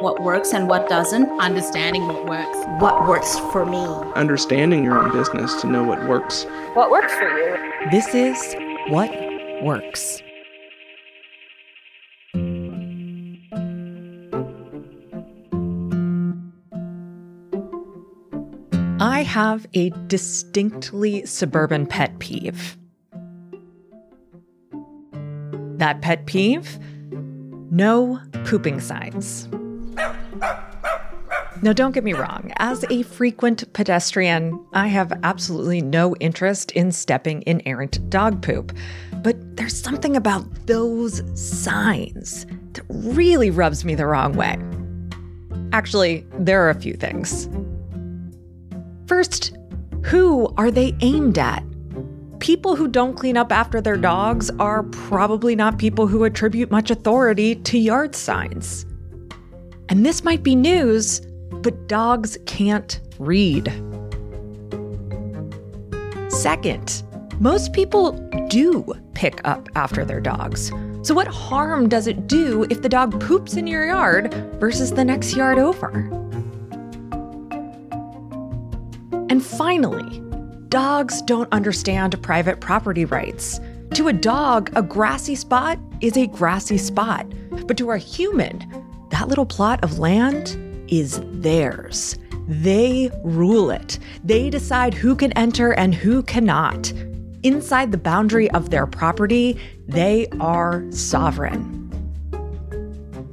what works and what doesn't. Understanding what works. What works for me. Understanding your own business to know what works. What works for you. This is What Works. I have a distinctly suburban pet peeve. That pet peeve? No pooping signs. Now, don't get me wrong. As a frequent pedestrian, I have absolutely no interest in stepping in errant dog poop. But there's something about those signs that really rubs me the wrong way. Actually, there are a few things. First, who are they aimed at? People who don't clean up after their dogs are probably not people who attribute much authority to yard signs. And this might be news, but dogs can't read. Second, most people do pick up after their dogs. So what harm does it do if the dog poops in your yard versus the next yard over? And finally, dogs don't understand private property rights. To a dog, a grassy spot is a grassy spot. But to a human, that little plot of land is theirs. They rule it. They decide who can enter and who cannot. Inside the boundary of their property, they are sovereign.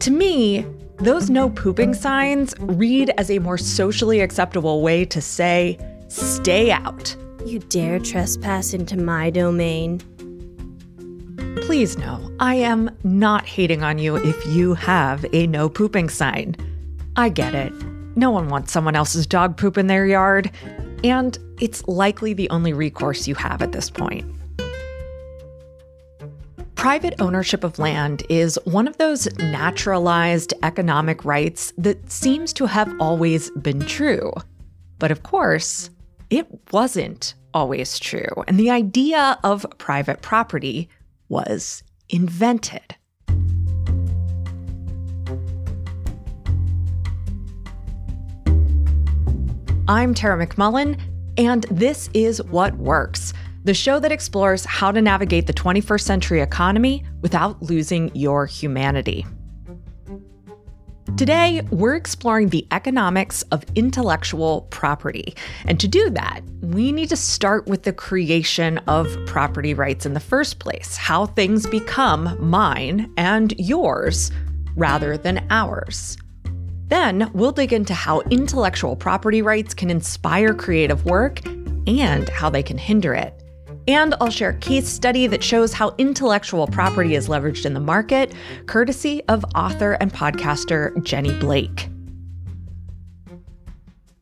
To me, those no pooping signs read as a more socially acceptable way to say, stay out. You dare trespass into my domain? Please no, I am not hating on you if you have a no pooping sign. I get it. No one wants someone else's dog poop in their yard, and it's likely the only recourse you have at this point. Private ownership of land is one of those naturalized economic rights that seems to have always been true. But of course, it wasn't always true, and the idea of private property was invented. I'm Tara McMullen, and this is What Works, the show that explores how to navigate the 21st century economy without losing your humanity. Today, we're exploring the economics of intellectual property. And to do that, we need to start with the creation of property rights in the first place, how things become mine and yours rather than ours. Then we'll dig into how intellectual property rights can inspire creative work and how they can hinder it. And I'll share a case study that shows how intellectual property is leveraged in the market, courtesy of author and podcaster Jenny Blake.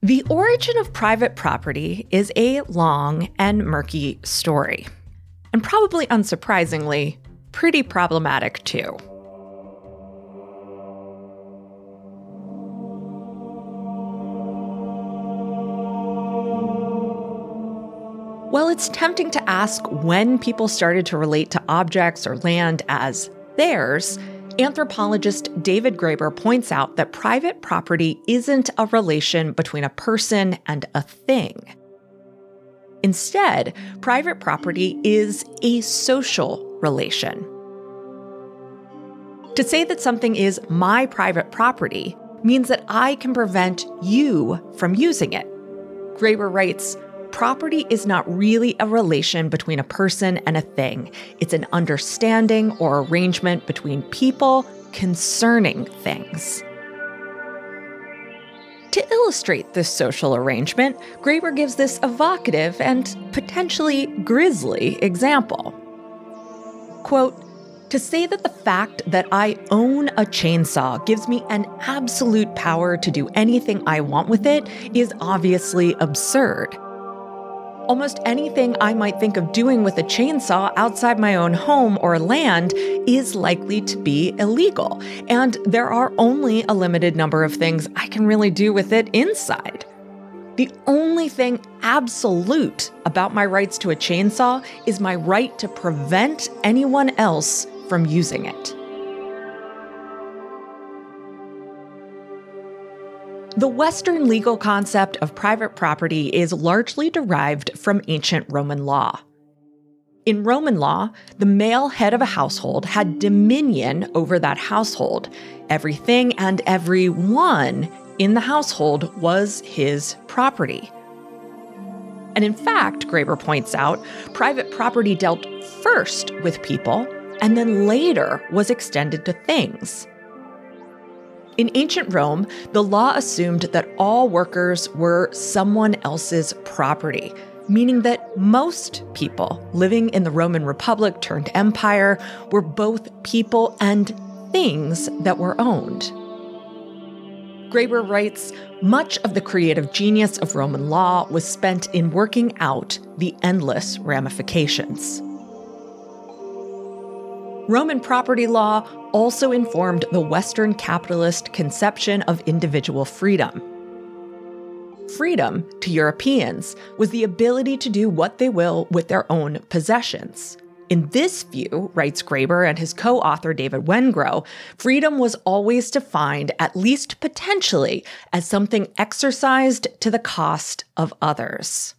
The origin of private property is a long and murky story. And probably unsurprisingly, pretty problematic too. While it's tempting to ask when people started to relate to objects or land as theirs, anthropologist David Graeber points out that private property isn't a relation between a person and a thing. Instead, private property is a social relation. To say that something is my private property means that I can prevent you from using it. Graeber writes, property is not really a relation between a person and a thing. It's an understanding or arrangement between people concerning things. To illustrate this social arrangement, Graeber gives this evocative and potentially grisly example. Quote, to say that the fact that I own a chainsaw gives me an absolute power to do anything I want with it is obviously absurd. Almost anything I might think of doing with a chainsaw outside my own home or land is likely to be illegal, and there are only a limited number of things I can really do with it inside. The only thing absolute about my rights to a chainsaw is my right to prevent anyone else from using it. The Western legal concept of private property is largely derived from ancient Roman law. In Roman law, the male head of a household had dominion over that household. Everything and everyone in the household was his property. And in fact, Graeber points out, private property dealt first with people and then later was extended to things. In ancient Rome, the law assumed that all workers were someone else's property, meaning that most people living in the Roman Republic turned empire were both people and things that were owned. Graeber writes, much of the creative genius of Roman law was spent in working out the endless ramifications. Roman property law also informed the Western capitalist conception of individual freedom. Freedom, to Europeans, was the ability to do what they will with their own possessions. In this view, writes Graeber and his co-author David Wengrow, freedom was always defined, at least potentially, as something exercised to the cost of others.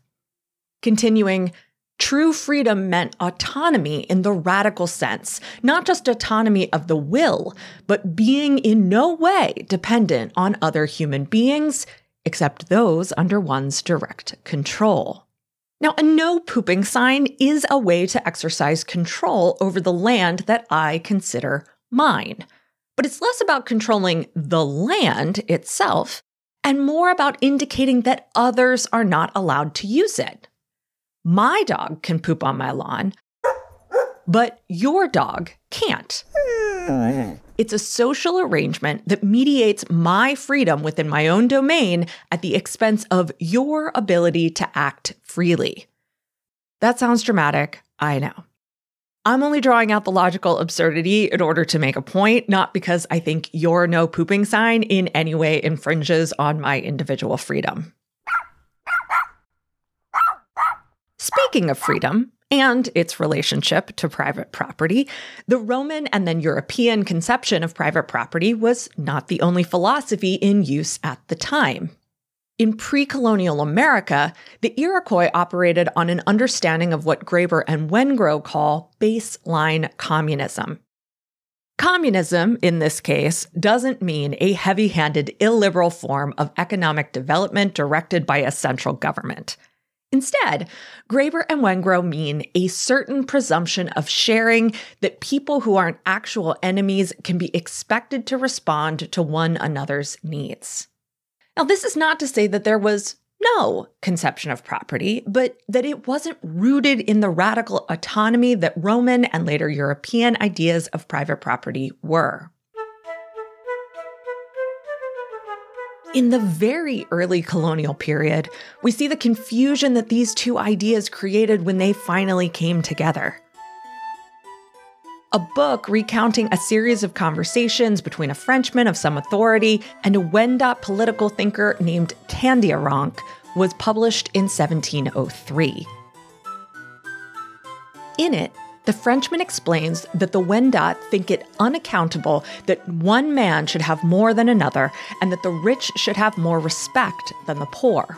Continuing, true freedom meant autonomy in the radical sense, not just autonomy of the will, but being in no way dependent on other human beings, except those under one's direct control. Now, a no-pooping sign is a way to exercise control over the land that I consider mine. But it's less about controlling the land itself and more about indicating that others are not allowed to use it. My dog can poop on my lawn, but your dog can't. It's a social arrangement that mediates my freedom within my own domain at the expense of your ability to act freely. That sounds dramatic, I know. I'm only drawing out the logical absurdity in order to make a point, not because I think your no pooping sign in any way infringes on my individual freedom. Speaking of freedom, and its relationship to private property, the Roman and then European conception of private property was not the only philosophy in use at the time. In pre-colonial America, the Iroquois operated on an understanding of what Graeber and Wengrow call baseline communism. Communism, in this case, doesn't mean a heavy-handed, illiberal form of economic development directed by a central government. Instead, Graeber and Wengrow mean a certain presumption of sharing that people who aren't actual enemies can be expected to respond to one another's needs. Now, this is not to say that there was no conception of property, but that it wasn't rooted in the radical autonomy that Roman and later European ideas of private property were. In the very early colonial period, we see the confusion that these two ideas created when they finally came together. A book recounting a series of conversations between a Frenchman of some authority and a Wendat political thinker named Kandiaronk was published in 1703. In it, the Frenchman explains that the Wendat think it unaccountable that one man should have more than another and that the rich should have more respect than the poor.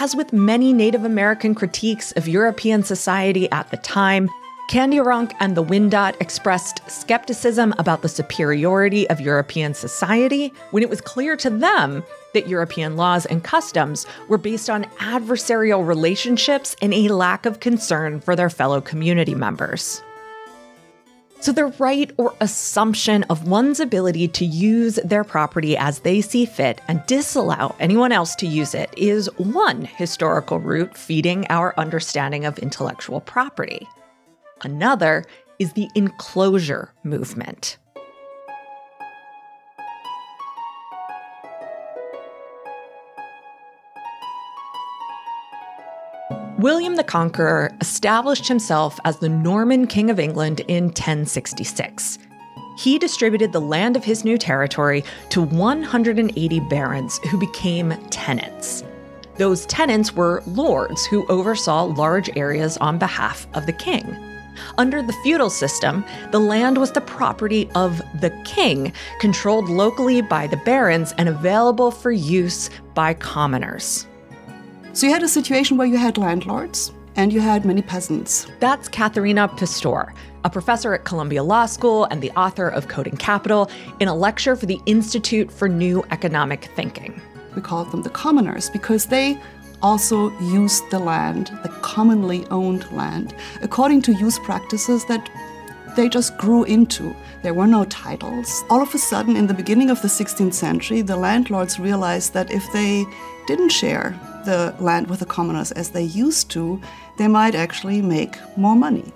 As with many Native American critiques of European society at the time, Kandiaronk and the Wendat expressed skepticism about the superiority of European society when it was clear to them that European laws and customs were based on adversarial relationships and a lack of concern for their fellow community members. So the right or assumption of one's ability to use their property as they see fit and disallow anyone else to use it is one historical root feeding our understanding of intellectual property. Another is the enclosure movement. William the Conqueror established himself as the Norman King of England in 1066. He distributed the land of his new territory to 180 barons who became tenants. Those tenants were lords who oversaw large areas on behalf of the king. Under the feudal system, the land was the property of the king, controlled locally by the barons and available for use by commoners. So you had a situation where you had landlords and you had many peasants. That's Katharina Pistor, a professor at Columbia Law School and the author of Code and Capital, in a lecture for the Institute for New Economic Thinking. We called them the commoners because they also used the land, the commonly owned land, according to use practices that they just grew into. There were no titles. All of a sudden, in the beginning of the 16th century, the landlords realized that if they didn't share the land with the commoners as they used to, they might actually make more money.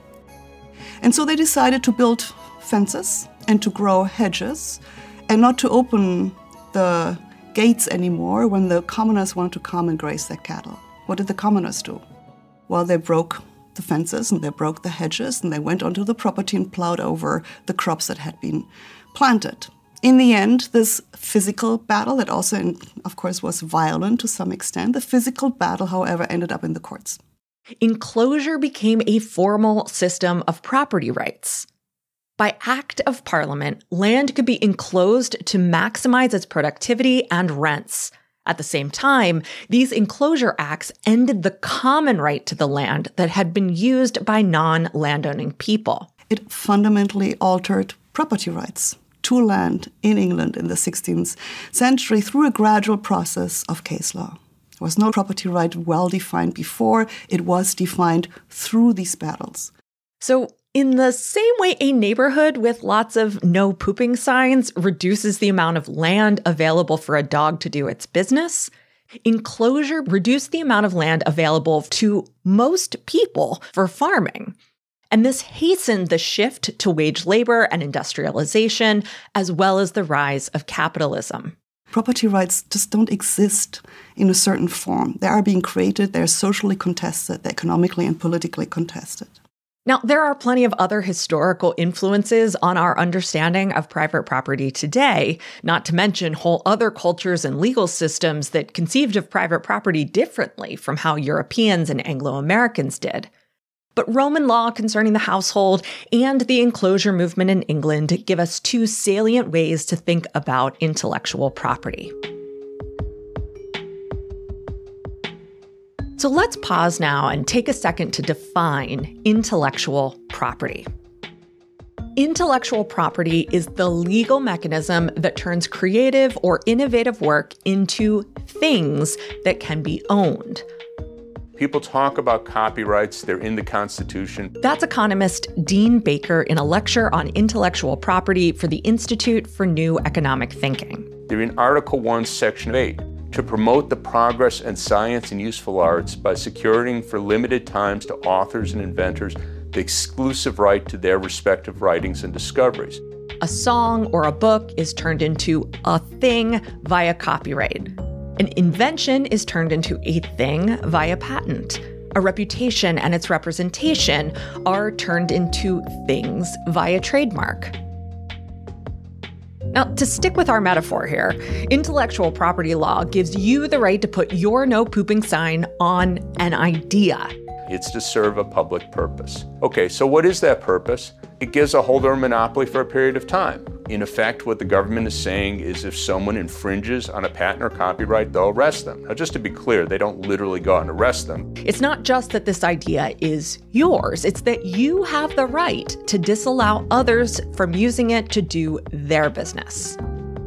And so they decided to build fences and to grow hedges and not to open the gates anymore when the commoners wanted to come and graze their cattle. What did the commoners do? Well, they broke the fences and they broke the hedges and they went onto the property and plowed over the crops that had been planted. In the end, this physical battle that also, of course, was violent to some extent, the physical battle, however, ended up in the courts. Enclosure became a formal system of property rights. By Act of Parliament, land could be enclosed to maximize its productivity and rents. At the same time, these enclosure acts ended the common right to the land that had been used by non-landowning people. It fundamentally altered property rights to land in England in the 16th century through a gradual process of case law. There was no property right well defined before. It was defined through these battles. So, in the same way a neighborhood with lots of no pooping signs reduces the amount of land available for a dog to do its business, enclosure reduced the amount of land available to most people for farming. And this hastened the shift to wage labor and industrialization, as well as the rise of capitalism. Property rights just don't exist in a certain form. They are being created, they're socially contested, they're economically and politically contested. Now, there are plenty of other historical influences on our understanding of private property today, not to mention whole other cultures and legal systems that conceived of private property differently from how Europeans and Anglo-Americans did. But Roman law concerning the household and the enclosure movement in England give us two salient ways to think about intellectual property. So let's pause now and take a second to define intellectual property. Intellectual property is the legal mechanism that turns creative or innovative work into things that can be owned. People talk about copyrights, they're in the Constitution. That's economist Dean Baker in a lecture on intellectual property for the Institute for New Economic Thinking. They're in Article 1, Section 8. To promote the progress and science and useful arts by securing for limited times to authors and inventors the exclusive right to their respective writings and discoveries. A song or a book is turned into a thing via copyright. An invention is turned into a thing via patent. A reputation and its representation are turned into things via trademark. Now, to stick with our metaphor here, intellectual property law gives you the right to put your no pooping sign on an idea. It's to serve a public purpose. Okay, so what is that purpose? It gives a holder a monopoly for a period of time. In effect, what the government is saying is if someone infringes on a patent or copyright, they'll arrest them. Now, just to be clear, they don't literally go out and arrest them. It's not just that this idea is yours. It's that you have the right to disallow others from using it to do their business.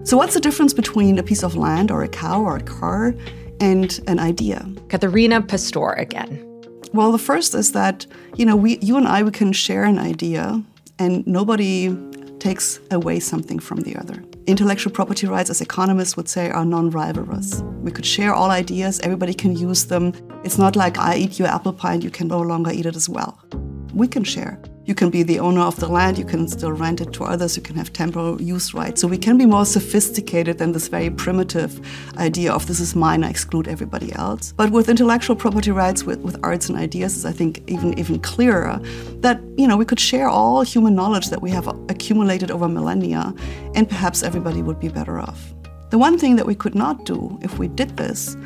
So what's the difference between a piece of land or a cow or a car and an idea? Katharina Pistor again. Well, the first is that, you and I can share an idea and nobody takes away something from the other. Intellectual property rights, as economists would say, are non-rivalrous. We could share all ideas, everybody can use them. It's not like I eat your apple pie and you can no longer eat it as well. We can share. You can be the owner of the land, you can still rent it to others, you can have temporal use rights. So we can be more sophisticated than this very primitive idea of this is mine, I exclude everybody else. But with intellectual property rights, with arts and ideas, is I think even clearer that, we could share all human knowledge that we have accumulated over millennia and perhaps everybody would be better off. The one thing that we could not do if we did this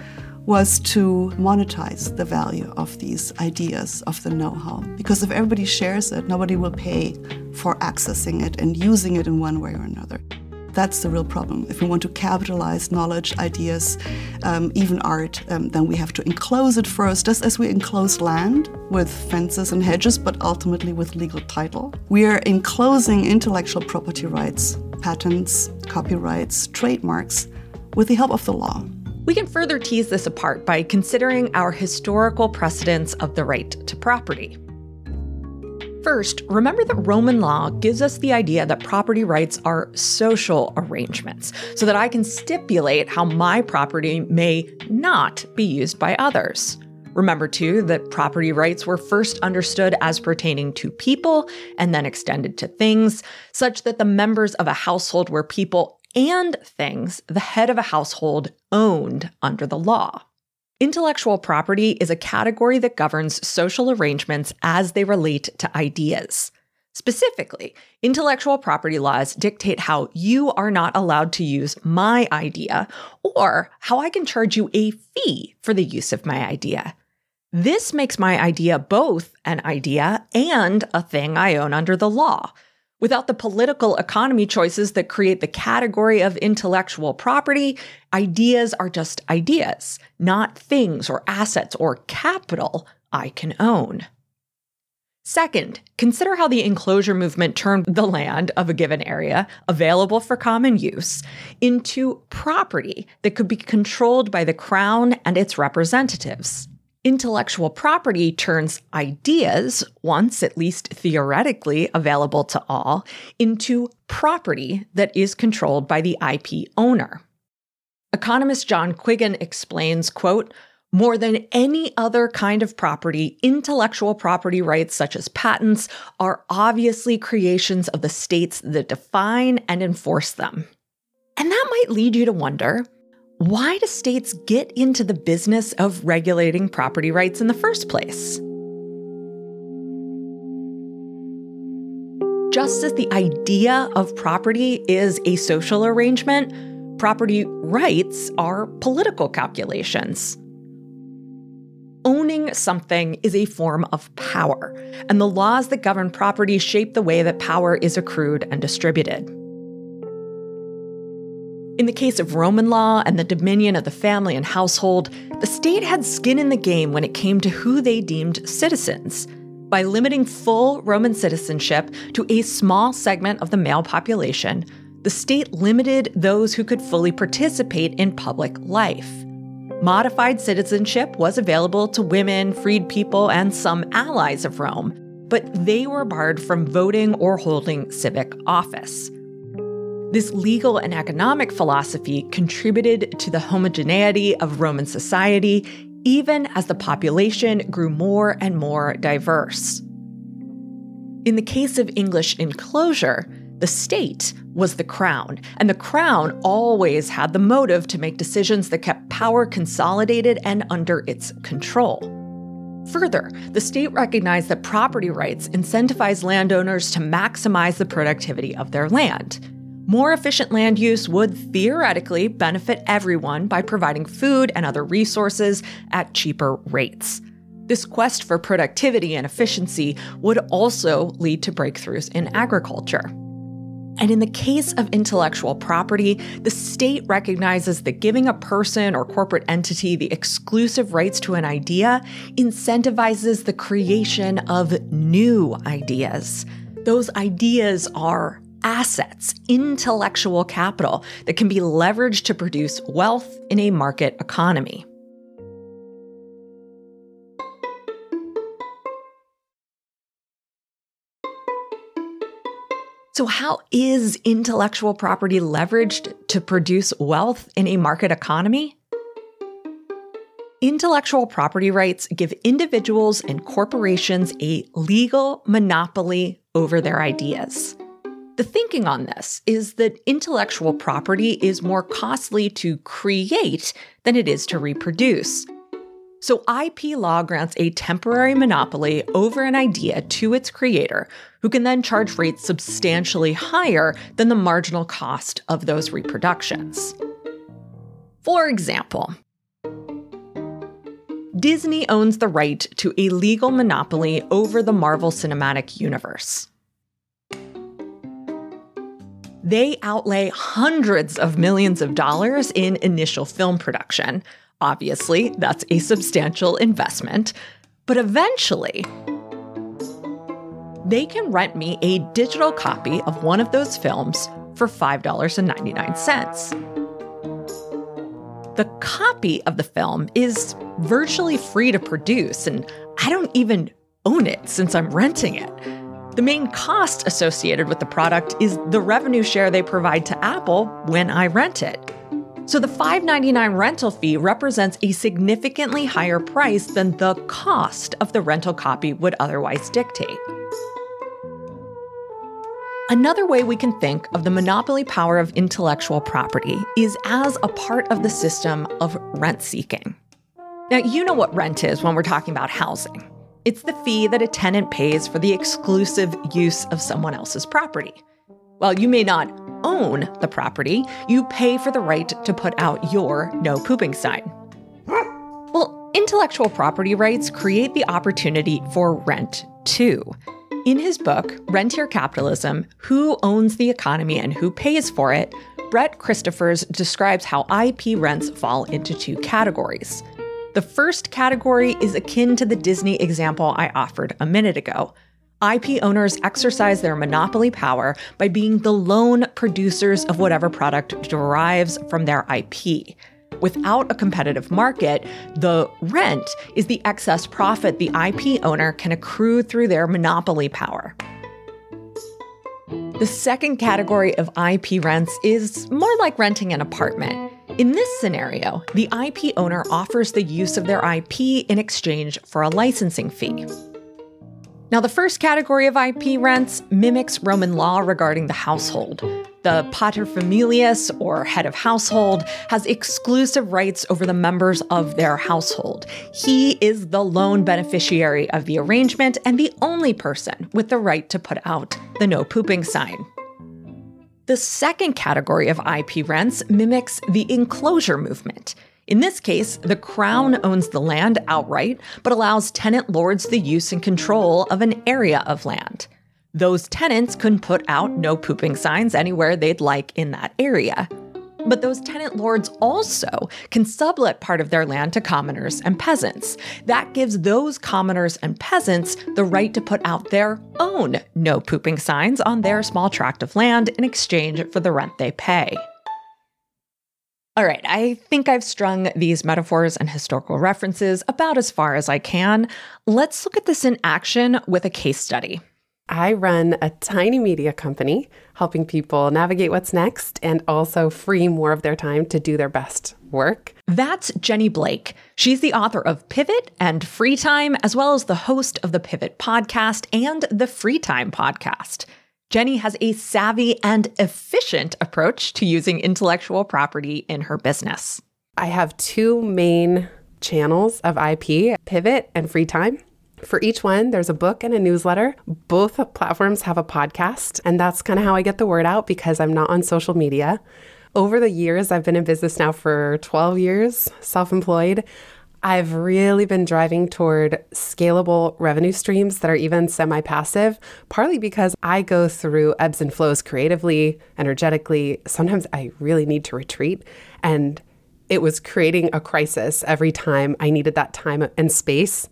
was to monetize the value of these ideas, of the know-how. Because if everybody shares it, nobody will pay for accessing it and using it in one way or another. That's the real problem. If we want to capitalize knowledge, ideas, even art, then we have to enclose it first, just as we enclose land with fences and hedges, but ultimately with legal title. We are enclosing intellectual property rights, patents, copyrights, trademarks, with the help of the law. We can further tease this apart by considering our historical precedents of the right to property. First, remember that Roman law gives us the idea that property rights are social arrangements, so that I can stipulate how my property may not be used by others. Remember, too, that property rights were first understood as pertaining to people and then extended to things, such that the members of a household were people and things the head of a household owned under the law. Intellectual property is a category that governs social arrangements as they relate to ideas. Specifically, intellectual property laws dictate how you are not allowed to use my idea or how I can charge you a fee for the use of my idea. This makes my idea both an idea and a thing I own under the law. Without the political economy choices that create the category of intellectual property, ideas are just ideas, not things or assets or capital I can own. Second, consider how the enclosure movement turned the land of a given area, available for common use, into property that could be controlled by the crown and its representatives. Intellectual property turns ideas, once at least theoretically available to all, into property that is controlled by the IP owner. Economist John Quiggin explains, quote, "More than any other kind of property, intellectual property rights such as patents are obviously creations of the states that define and enforce them." And that might lead you to wonder, why do states get into the business of regulating property rights in the first place? Just as the idea of property is a social arrangement, property rights are political calculations. Owning something is a form of power, and the laws that govern property shape the way that power is accrued and distributed. In the case of Roman law and the dominion of the family and household, the state had skin in the game when it came to who they deemed citizens. By limiting full Roman citizenship to a small segment of the male population, the state limited those who could fully participate in public life. Modified citizenship was available to women, freed people, and some allies of Rome, but they were barred from voting or holding civic office. This legal and economic philosophy contributed to the homogeneity of Roman society, even as the population grew more and more diverse. In the case of English enclosure, the state was the crown, and the crown always had the motive to make decisions that kept power consolidated and under its control. Further, the state recognized that property rights incentivized landowners to maximize the productivity of their land. More efficient land use would theoretically benefit everyone by providing food and other resources at cheaper rates. This quest for productivity and efficiency would also lead to breakthroughs in agriculture. And in the case of intellectual property, the state recognizes that giving a person or corporate entity the exclusive rights to an idea incentivizes the creation of new ideas. Those ideas are assets, intellectual capital that can be leveraged to produce wealth in a market economy. So how is intellectual property leveraged to produce wealth in a market economy? Intellectual property rights give individuals and corporations a legal monopoly over their ideas. The thinking on this is that intellectual property is more costly to create than it is to reproduce. So IP law grants a temporary monopoly over an idea to its creator, who can then charge rates substantially higher than the marginal cost of those reproductions. For example, Disney owns the right to a legal monopoly over the Marvel Cinematic Universe. They outlay hundreds of millions of dollars in initial film production. Obviously, that's a substantial investment. But eventually, they can rent me a digital copy of one of those films for $5.99. The copy of the film is virtually free to produce, and I don't even own it since I'm renting it. The main cost associated with the product is the revenue share they provide to Apple when I rent it. So the $5.99 rental fee represents a significantly higher price than the cost of the rental copy would otherwise dictate. Another way we can think of the monopoly power of intellectual property is as a part of the system of rent seeking. Now, you know what rent is when we're talking about housing. It's the fee that a tenant pays for the exclusive use of someone else's property. While you may not own the property, you pay for the right to put out your no pooping sign. Well, intellectual property rights create the opportunity for rent, too. In his book, Rentier Capitalism: Who Owns the Economy and Who Pays for It?, Brett Christophers describes how IP rents fall into two categories. The first category is akin to the Disney example I offered a minute ago. IP owners exercise their monopoly power by being the lone producers of whatever product derives from their IP. Without a competitive market, the rent is the excess profit the IP owner can accrue through their monopoly power. The second category of IP rents is more like renting an apartment. In this scenario, the IP owner offers the use of their IP in exchange for a licensing fee. Now, the first category of IP rents mimics Roman law regarding the household. The paterfamilias, or head of household, has exclusive rights over the members of their household. He is the lone beneficiary of the arrangement and the only person with the right to put out the no pooping sign. The second category of IP rents mimics the enclosure movement. In this case, the Crown owns the land outright, but allows tenant lords the use and control of an area of land. Those tenants can put out no pooping signs anywhere they'd like in that area. But those tenant lords also can sublet part of their land to commoners and peasants. That gives those commoners and peasants the right to put out their own no pooping signs on their small tract of land in exchange for the rent they pay. All right, I think I've strung these metaphors and historical references about as far as I can. Let's look at this in action with a case study. I run a tiny media company, helping people navigate what's next and also free more of their time to do their best work. That's Jenny Blake. She's the author of Pivot and Free Time, as well as the host of the Pivot podcast and the Free Time podcast. Jenny has a savvy and efficient approach to using intellectual property in her business. I have two main channels of IP, Pivot and Free Time. For each one, there's a book and a newsletter. Both platforms have a podcast, and that's kind of how I get the word out because I'm not on social media. Over the years, I've been in business now for 12 years, self-employed. I've really been driving toward scalable revenue streams that are even semi-passive, partly because I go through ebbs and flows creatively, energetically. Sometimes I really need to retreat, and it was creating a crisis every time I needed that time and space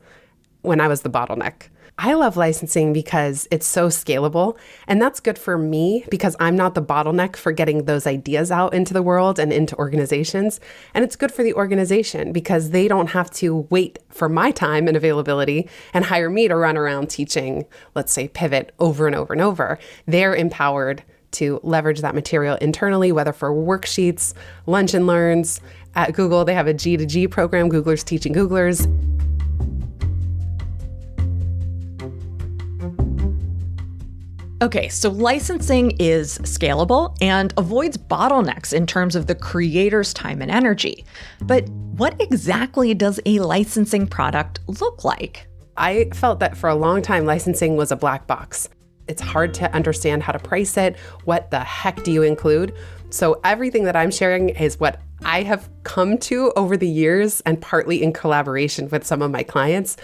when I was the bottleneck. I love licensing because it's so scalable, and that's good for me because I'm not the bottleneck for getting those ideas out into the world and into organizations. And it's good for the organization because they don't have to wait for my time and availability and hire me to run around teaching, let's say, Pivot over and over and over. They're empowered to leverage that material internally, whether for worksheets, lunch and learns. At Google, they have a G2G program, Googlers Teaching Googlers. Okay, so licensing is scalable and avoids bottlenecks in terms of the creator's time and energy. But what exactly does a licensing product look like? I felt that for a long time, licensing was a black box. It's hard to understand how to price it. What the heck do you include? So everything that I'm sharing is what I have come to over the years and partly in collaboration with some of my clients.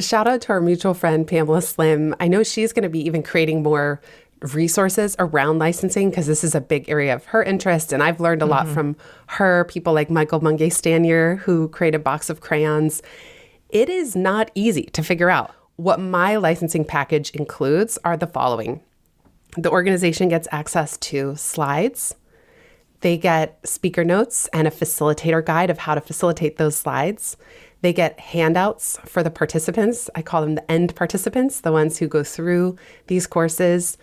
Shout out to our mutual friend, Pamela Slim. I know she's going to be even creating more resources around licensing because this is a big area of her interest. And I've learned a lot from her, people like Michael Mungay-Stanier, who created Box of Crayons. It is not easy to figure out. What my licensing package includes are the following. The organization gets access to slides. They get speaker notes and a facilitator guide of how to facilitate those slides. They get handouts for the participants. I call them the end participants, the ones who go through these courses.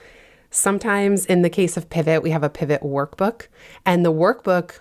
Sometimes in the case of Pivot, we have a Pivot workbook, and the workbook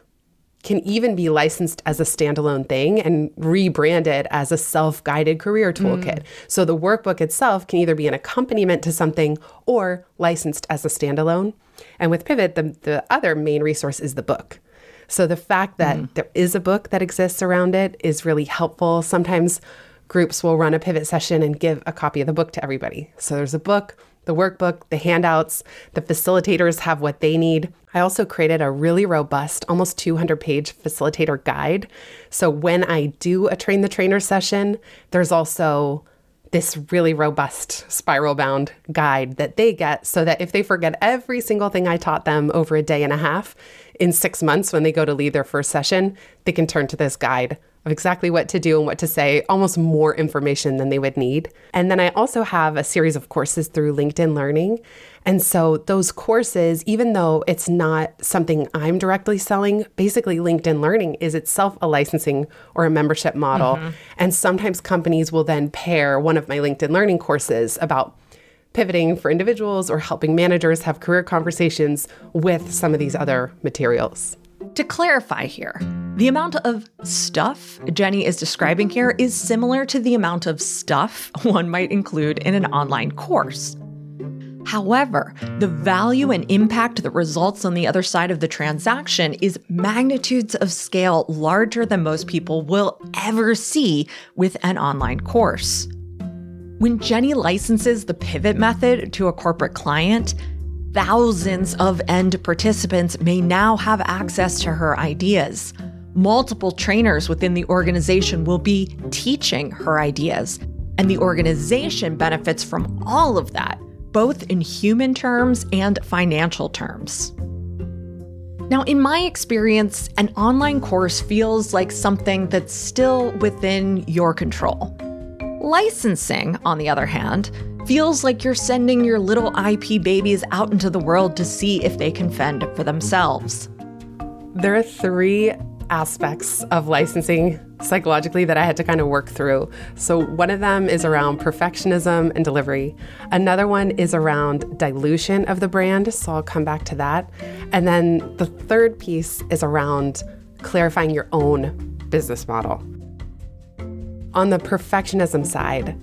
can even be licensed as a standalone thing and rebranded as a self-guided career toolkit. So the workbook itself can either be an accompaniment to something or licensed as a standalone. And with Pivot, the other main resource is the book. So the fact that there is a book that exists around it is really helpful. Sometimes groups will run a Pivot session and give a copy of the book to everybody. So there's a book, the workbook, the handouts, the facilitators have what they need. I also created a really robust, almost 200-page facilitator guide. So when I do a train the trainer session, there's also this really robust spiral-bound guide that they get so that if they forget every single thing I taught them over a day and a half, in 6 months when they go to lead their first session, they can turn to this guide of exactly what to do and what to say, almost more information than they would need. And then I also have a series of courses through LinkedIn Learning. And so those courses, even though it's not something I'm directly selling, basically LinkedIn Learning is itself a licensing or a membership model. And sometimes companies will then pair one of my LinkedIn Learning courses about pivoting for individuals or helping managers have career conversations with some of these other materials. To clarify here, the amount of stuff Jenny is describing here is similar to the amount of stuff one might include in an online course. However, the value and impact that results on the other side of the transaction is magnitudes of scale larger than most people will ever see with an online course. When Jenny licenses the Pivot method to a corporate client, thousands of end participants may now have access to her ideas. Multiple trainers within the organization will be teaching her ideas, and the organization benefits from all of that, both in human terms and financial terms. Now, in my experience, an online course feels like something that's still within your control. Licensing, on the other hand, feels like you're sending your little IP babies out into the world to see if they can fend for themselves. There are three aspects of licensing psychologically that I had to kind of work through. So one of them is around perfectionism and delivery. Another one is around dilution of the brand, so I'll come back to that. And then the third piece is around clarifying your own business model. On the perfectionism side,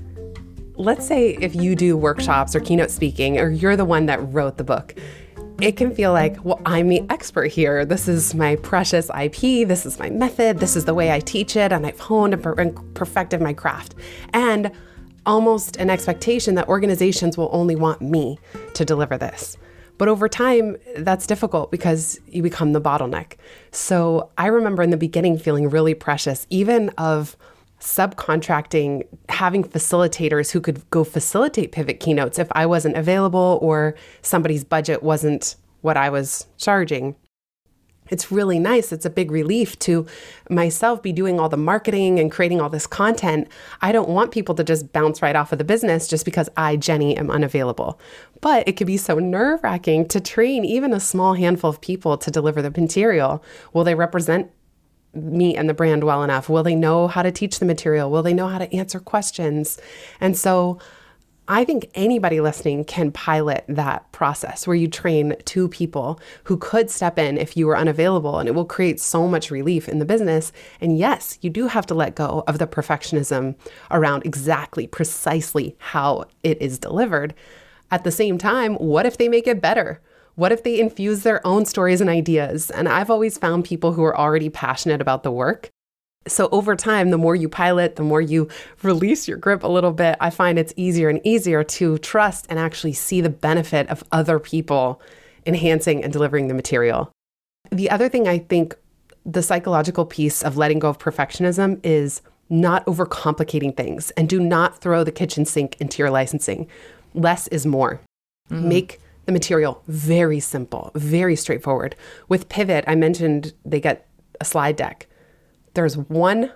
let's say if you do workshops or keynote speaking, or you're the one that wrote the book, it can feel like, well, I'm the expert here. This is my precious IP. This is my method. This is the way I teach it. And I've honed and perfected my craft. And almost an expectation that organizations will only want me to deliver this. But over time, that's difficult because you become the bottleneck. So I remember in the beginning feeling really precious, even of subcontracting, having facilitators who could go facilitate Pivot keynotes if I wasn't available or somebody's budget wasn't what I was charging. It's really nice. It's a big relief to myself be doing all the marketing and creating all this content. I don't want people to just bounce right off of the business just because I, Jenny, am unavailable. But it could be so nerve-wracking to train even a small handful of people to deliver the material. Will they represent me and the brand well enough? Will they know how to teach the material? Will they know how to answer questions? And so I think anybody listening can pilot that process where you train two people who could step in if you were unavailable, and it will create so much relief in the business. And yes, you do have to let go of the perfectionism around exactly, precisely how it is delivered. At the same time, what if they make it better? What if they infuse their own stories and ideas? And I've always found people who are already passionate about the work. So over time, the more you pilot, the more you release your grip a little bit, I find it's easier and easier to trust and actually see the benefit of other people enhancing and delivering the material. The other thing I think the psychological piece of letting go of perfectionism is not overcomplicating things, and do not throw the kitchen sink into your licensing. Less is more. Mm-hmm. Make the material very simple, very straightforward. With Pivot, I mentioned they get a slide deck. There's one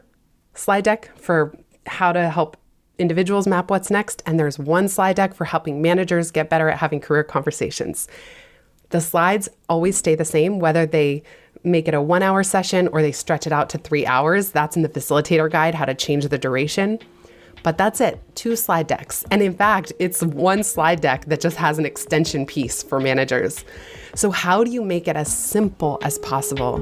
slide deck for how to help individuals map what's next, and there's one slide deck for helping managers get better at having career conversations. The slides always stay the same, whether they make it a 1-hour session or they stretch it out to 3 hours. That's in the facilitator guide, how to change the duration. But that's it, 2 slide decks. And in fact, it's one slide deck that just has an extension piece for managers. So how do you make it as simple as possible?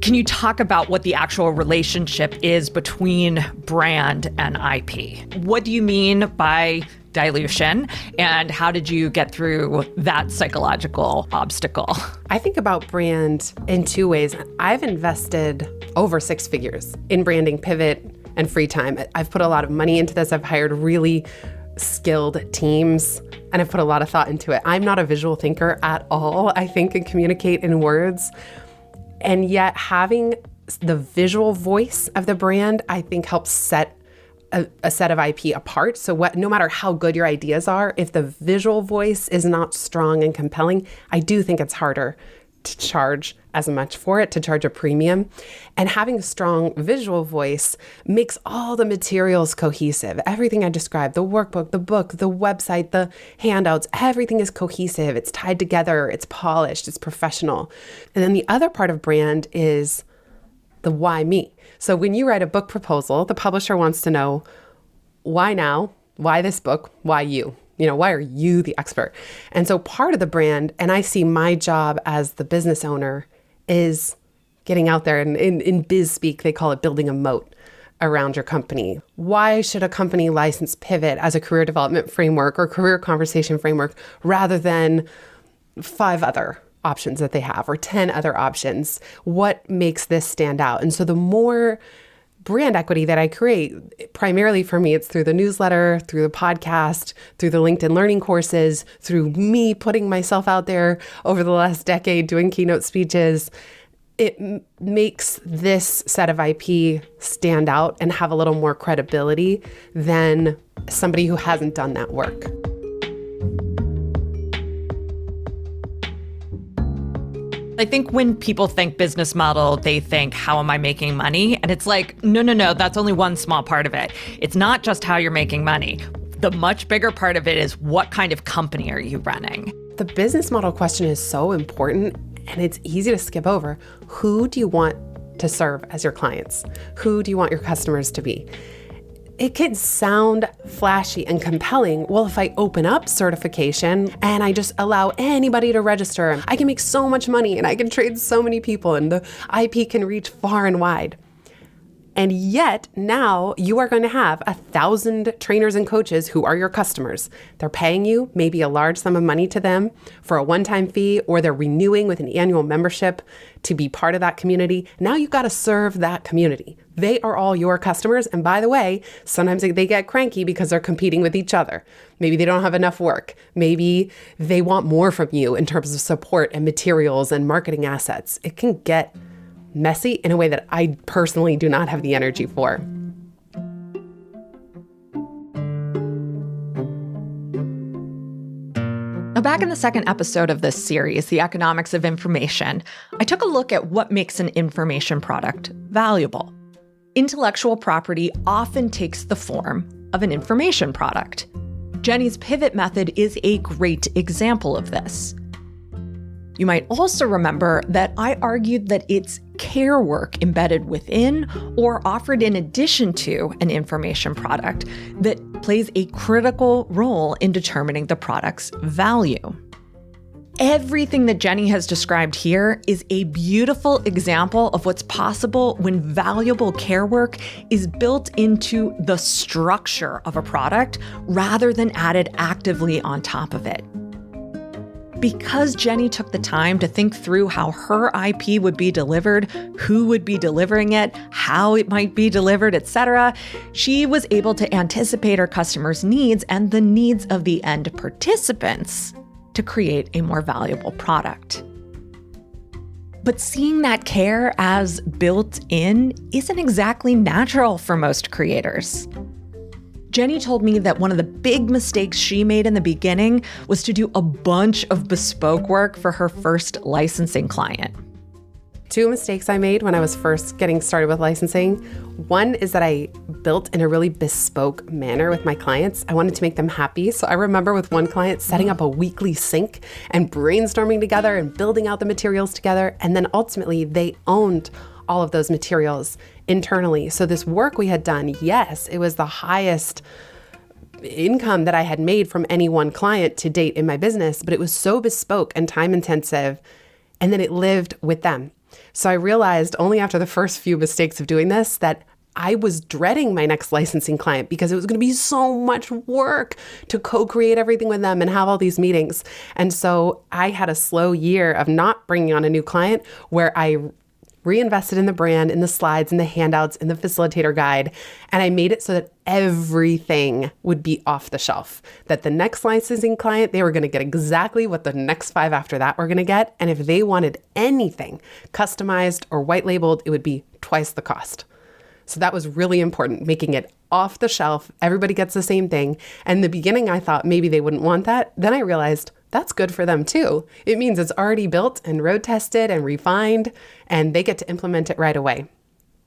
Can you talk about what the actual relationship is between brand and IP? What do you mean by dilution, and how did you get through that psychological obstacle? I think about brand in 2 ways. I've invested over 6 figures in branding Pivot and Free Time. I've put a lot of money into this. I've hired really skilled teams, and I've put a lot of thought into it. I'm not a visual thinker at all. I think and communicate in words. And yet having the visual voice of the brand, I think, helps set a set of IP apart. So no matter how good your ideas are, if the visual voice is not strong and compelling, I do think it's harder to charge as much for it, to charge a premium. And having a strong visual voice makes all the materials cohesive. Everything I described, the workbook, the book, the website, the handouts, everything is cohesive. It's tied together, it's polished, it's professional. And then the other part of brand is the why me. So when you write a book proposal, the publisher wants to know, why now? Why this book? Why you? You know, why are you the expert? And so part of the brand, and I see my job as the business owner, is getting out there, and in biz speak, they call it building a moat around your company. Why should a company license Pivot as a career development framework or career conversation framework rather than 5 other options that they have, or 10 other options? What makes this stand out? And so the more brand equity that I create, primarily for me, it's through the newsletter, through the podcast, through the LinkedIn Learning courses, through me putting myself out there over the last decade doing keynote speeches. It makes this set of IP stand out and have a little more credibility than somebody who hasn't done that work. I think when people think business model, they think, how am I making money? And it's like, no, that's only one small part of it. It's not just how you're making money. The much bigger part of it is, what kind of company are you running? The business model question is so important, and it's easy to skip over. Who do you want to serve as your clients? Who do you want your customers to be? It can sound flashy and compelling. Well, if I open up certification and I just allow anybody to register, I can make so much money, and I can train so many people, and the IP can reach far and wide. And yet now you are going to have 1,000 trainers and coaches who are your customers. They're paying you maybe a large sum of money to them for a one-time fee, or they're renewing with an annual membership to be part of that community. Now you've got to serve that community. They are all your customers. And by the way, sometimes they get cranky because they're competing with each other. Maybe they don't have enough work. Maybe they want more from you in terms of support and materials and marketing assets. It can get messy in a way that I personally do not have the energy for. Now, back in the second episode of this series, The Economics of Information, I took a look at what makes an information product valuable. Intellectual property often takes the form of an information product. Jenny's Pivot method is a great example of this. You might also remember that I argued that it's care work embedded within or offered in addition to an information product that plays a critical role in determining the product's value. Everything that Jenny has described here is a beautiful example of what's possible when valuable care work is built into the structure of a product rather than added actively on top of it. Because Jenny took the time to think through how her IP would be delivered, who would be delivering it, how it might be delivered, etc., she was able to anticipate her customers' needs and the needs of the end participants to create a more valuable product. But seeing that care as built in isn't exactly natural for most creators. Jenny told me that one of the big mistakes she made in the beginning was to do a bunch of bespoke work for her first licensing client. Two mistakes I made when I was first getting started with licensing. One is that I built in a really bespoke manner with my clients. I wanted to make them happy. So I remember with one client setting up a weekly sync and brainstorming together and building out the materials together. And then ultimately they owned all of those materials internally. So this work we had done, yes, it was the highest income that I had made from any one client to date in my business, but it was so bespoke and time intensive. And then it lived with them. So I realized only after the first few mistakes of doing this that I was dreading my next licensing client because it was going to be so much work to co-create everything with them and have all these meetings. And so I had a slow year of not bringing on a new client where I reinvested in the brand, in the slides, in the handouts, in the facilitator guide. And I made it so that everything would be off the shelf, that the next licensing client, they were going to get exactly what the next five after that were going to get. And if they wanted anything customized or white labeled, it would be twice the cost. So that was really important, making it off the shelf. Everybody gets the same thing. And in the beginning, I thought maybe they wouldn't want that. Then I realized that's good for them too. It means it's already built and road tested and refined, and they get to implement it right away.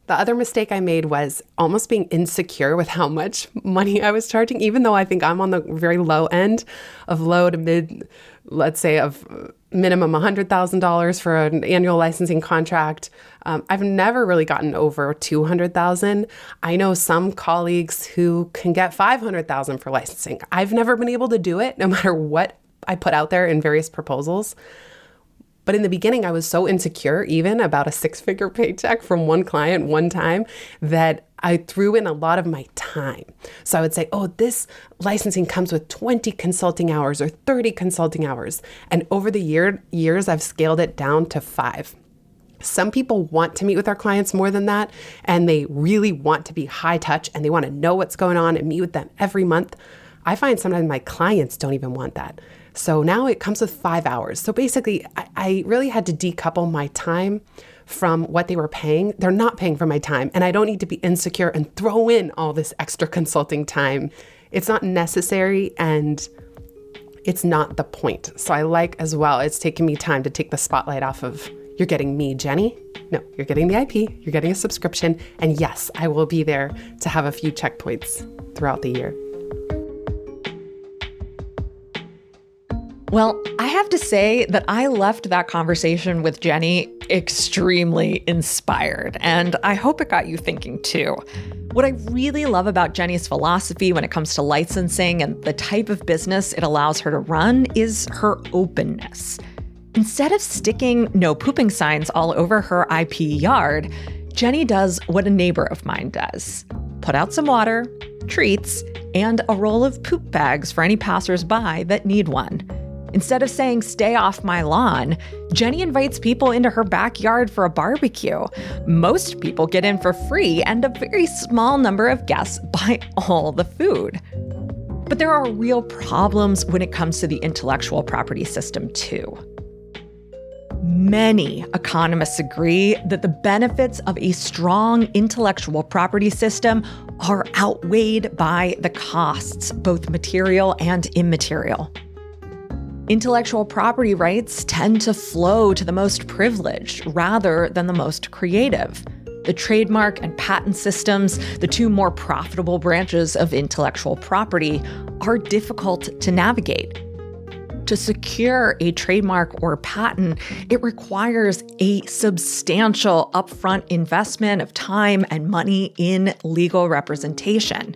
The other mistake I made was almost being insecure with how much money I was charging, even though I think I'm on the very low end of low to mid, let's say of minimum $100,000 for an annual licensing contract. I've never really gotten over $200,000. I know some colleagues who can get $500,000 for licensing. I've never been able to do it, no matter what I put out there in various proposals. But in the beginning, I was so insecure even about a six-figure paycheck from one client one time that I threw in a lot of my time. So I would say, oh, this licensing comes with 20 consulting hours or 30 consulting hours. And over the years, I've scaled it down to 5. Some people want to meet with our clients more than that, and they really want to be high touch and they want to know what's going on and meet with them every month. I find sometimes my clients don't even want that. So now it comes with 5 hours. So basically, I really had to decouple my time from what they were paying. They're not paying for my time, and I don't need to be insecure and throw in all this extra consulting time. It's not necessary, and it's not the point. So I like as well, it's taken me time to take the spotlight off of, you're getting me, Jenny. No, you're getting the IP, you're getting a subscription, and yes, I will be there to have a few checkpoints throughout the year. Well, I have to say that I left that conversation with Jenny extremely inspired, and I hope it got you thinking too. What I really love about Jenny's philosophy when it comes to licensing and the type of business it allows her to run is her openness. Instead of sticking no pooping signs all over her IP yard, Jenny does what a neighbor of mine does. Put out some water, treats, and a roll of poop bags for any passersby that need one. Instead of saying, stay off my lawn, Jenny invites people into her backyard for a barbecue. Most people get in for free, and a very small number of guests buy all the food. But there are real problems when it comes to the intellectual property system, too. Many economists agree that the benefits of a strong intellectual property system are outweighed by the costs, both material and immaterial. Intellectual property rights tend to flow to the most privileged rather than the most creative. The trademark and patent systems, the two more profitable branches of intellectual property, are difficult to navigate. To secure a trademark or patent, it requires a substantial upfront investment of time and money in legal representation.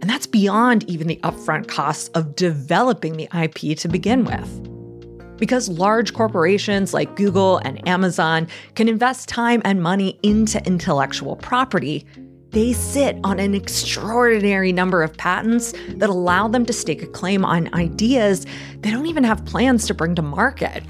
And that's beyond even the upfront costs of developing the IP to begin with. Because large corporations like Google and Amazon can invest time and money into intellectual property, They sit on an extraordinary number of patents that allow them to stake a claim on ideas they don't even have plans to bring to market.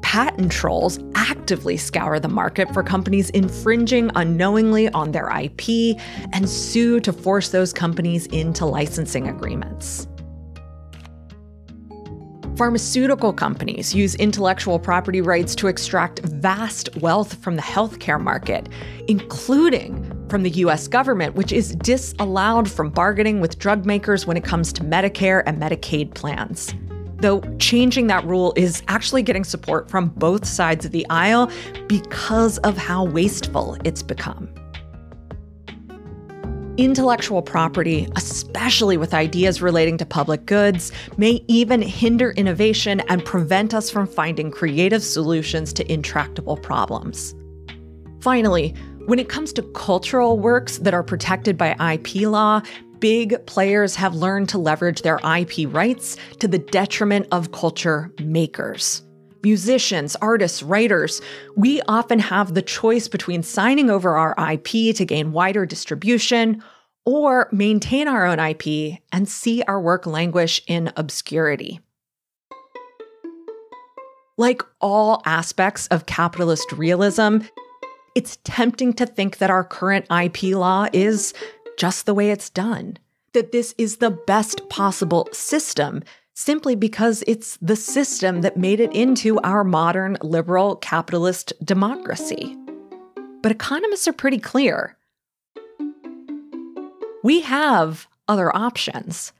Patent trolls actively scour the market for companies infringing unknowingly on their IP and sue to force those companies into licensing agreements. Pharmaceutical companies use intellectual property rights to extract vast wealth from the healthcare market, including from the US government, which is disallowed from bargaining with drug makers when it comes to Medicare and Medicaid plans. Though changing that rule is actually getting support from both sides of the aisle because of how wasteful it's become. Intellectual property, especially with ideas relating to public goods, may even hinder innovation and prevent us from finding creative solutions to intractable problems. Finally, when it comes to cultural works that are protected by IP law, big players have learned to leverage their IP rights to the detriment of culture makers. Musicians, artists, writers, we often have the choice between signing over our IP to gain wider distribution or maintain our own IP and see our work languish in obscurity. Like all aspects of capitalist realism, it's tempting to think that our current IP law is just the way it's done, that this is the best possible system simply because it's the system that made it into our modern liberal capitalist democracy. But economists are pretty clear. We have other options.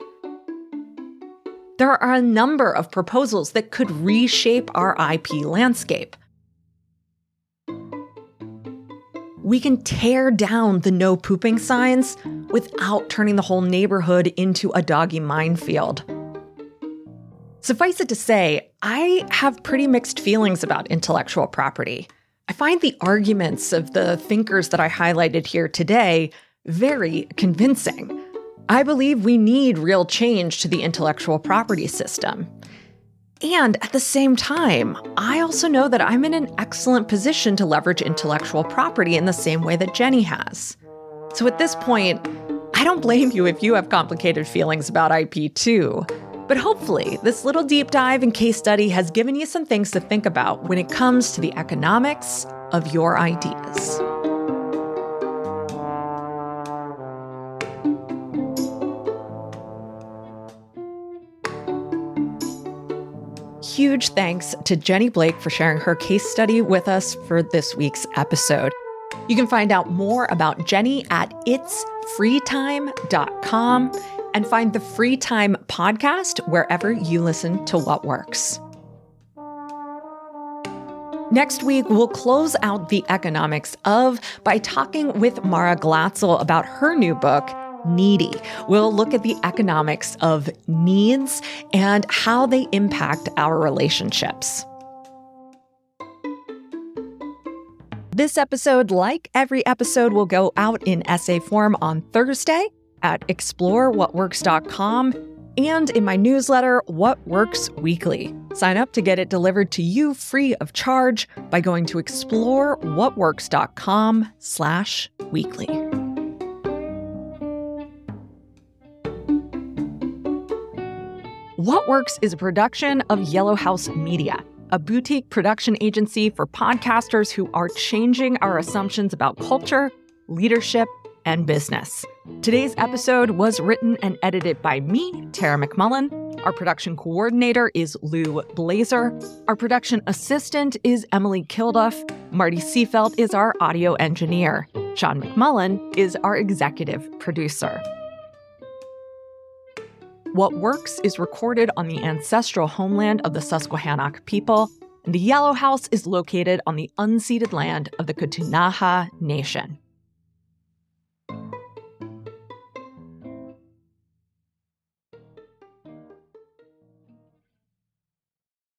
There are a number of proposals that could reshape our IP landscape. We can tear down the no pooping signs without turning the whole neighborhood into a doggy minefield. Suffice it to say, I have pretty mixed feelings about intellectual property. I find the arguments of the thinkers that I highlighted here today very convincing. I believe we need real change to the intellectual property system. And at the same time, I also know that I'm in an excellent position to leverage intellectual property in the same way that Jenny has. So at this point, I don't blame you if you have complicated feelings about IP too. But hopefully, this little deep dive and case study has given you some things to think about when it comes to the economics of your ideas. Huge thanks to Jenny Blake for sharing her case study with us for this week's episode. You can find out more about Jenny at itsfreetime.com and find the Free Time podcast wherever you listen to What Works. Next week, we'll close out the economics of by talking with Mara Glatzel about her new book, Needy. We'll look at the economics of needs and how they impact our relationships. This episode, like every episode, will go out in essay form on Thursday at explorewhatworks.com and in my newsletter, What Works Weekly. Sign up to get it delivered to you free of charge by going to explorewhatworks.com/weekly. What Works is a production of Yellow House Media, a boutique production agency for podcasters who are changing our assumptions about culture, leadership, and business. Today's episode was written and edited by me, Tara McMullen. Our production coordinator is Lou Blazer. Our production assistant is Emily Kilduff. Marty Seafelt is our audio engineer. Sean McMullen is our executive producer. What Works is recorded on the ancestral homeland of the Susquehannock people, and the Yellow House is located on the unceded land of the Kutunaha Nation.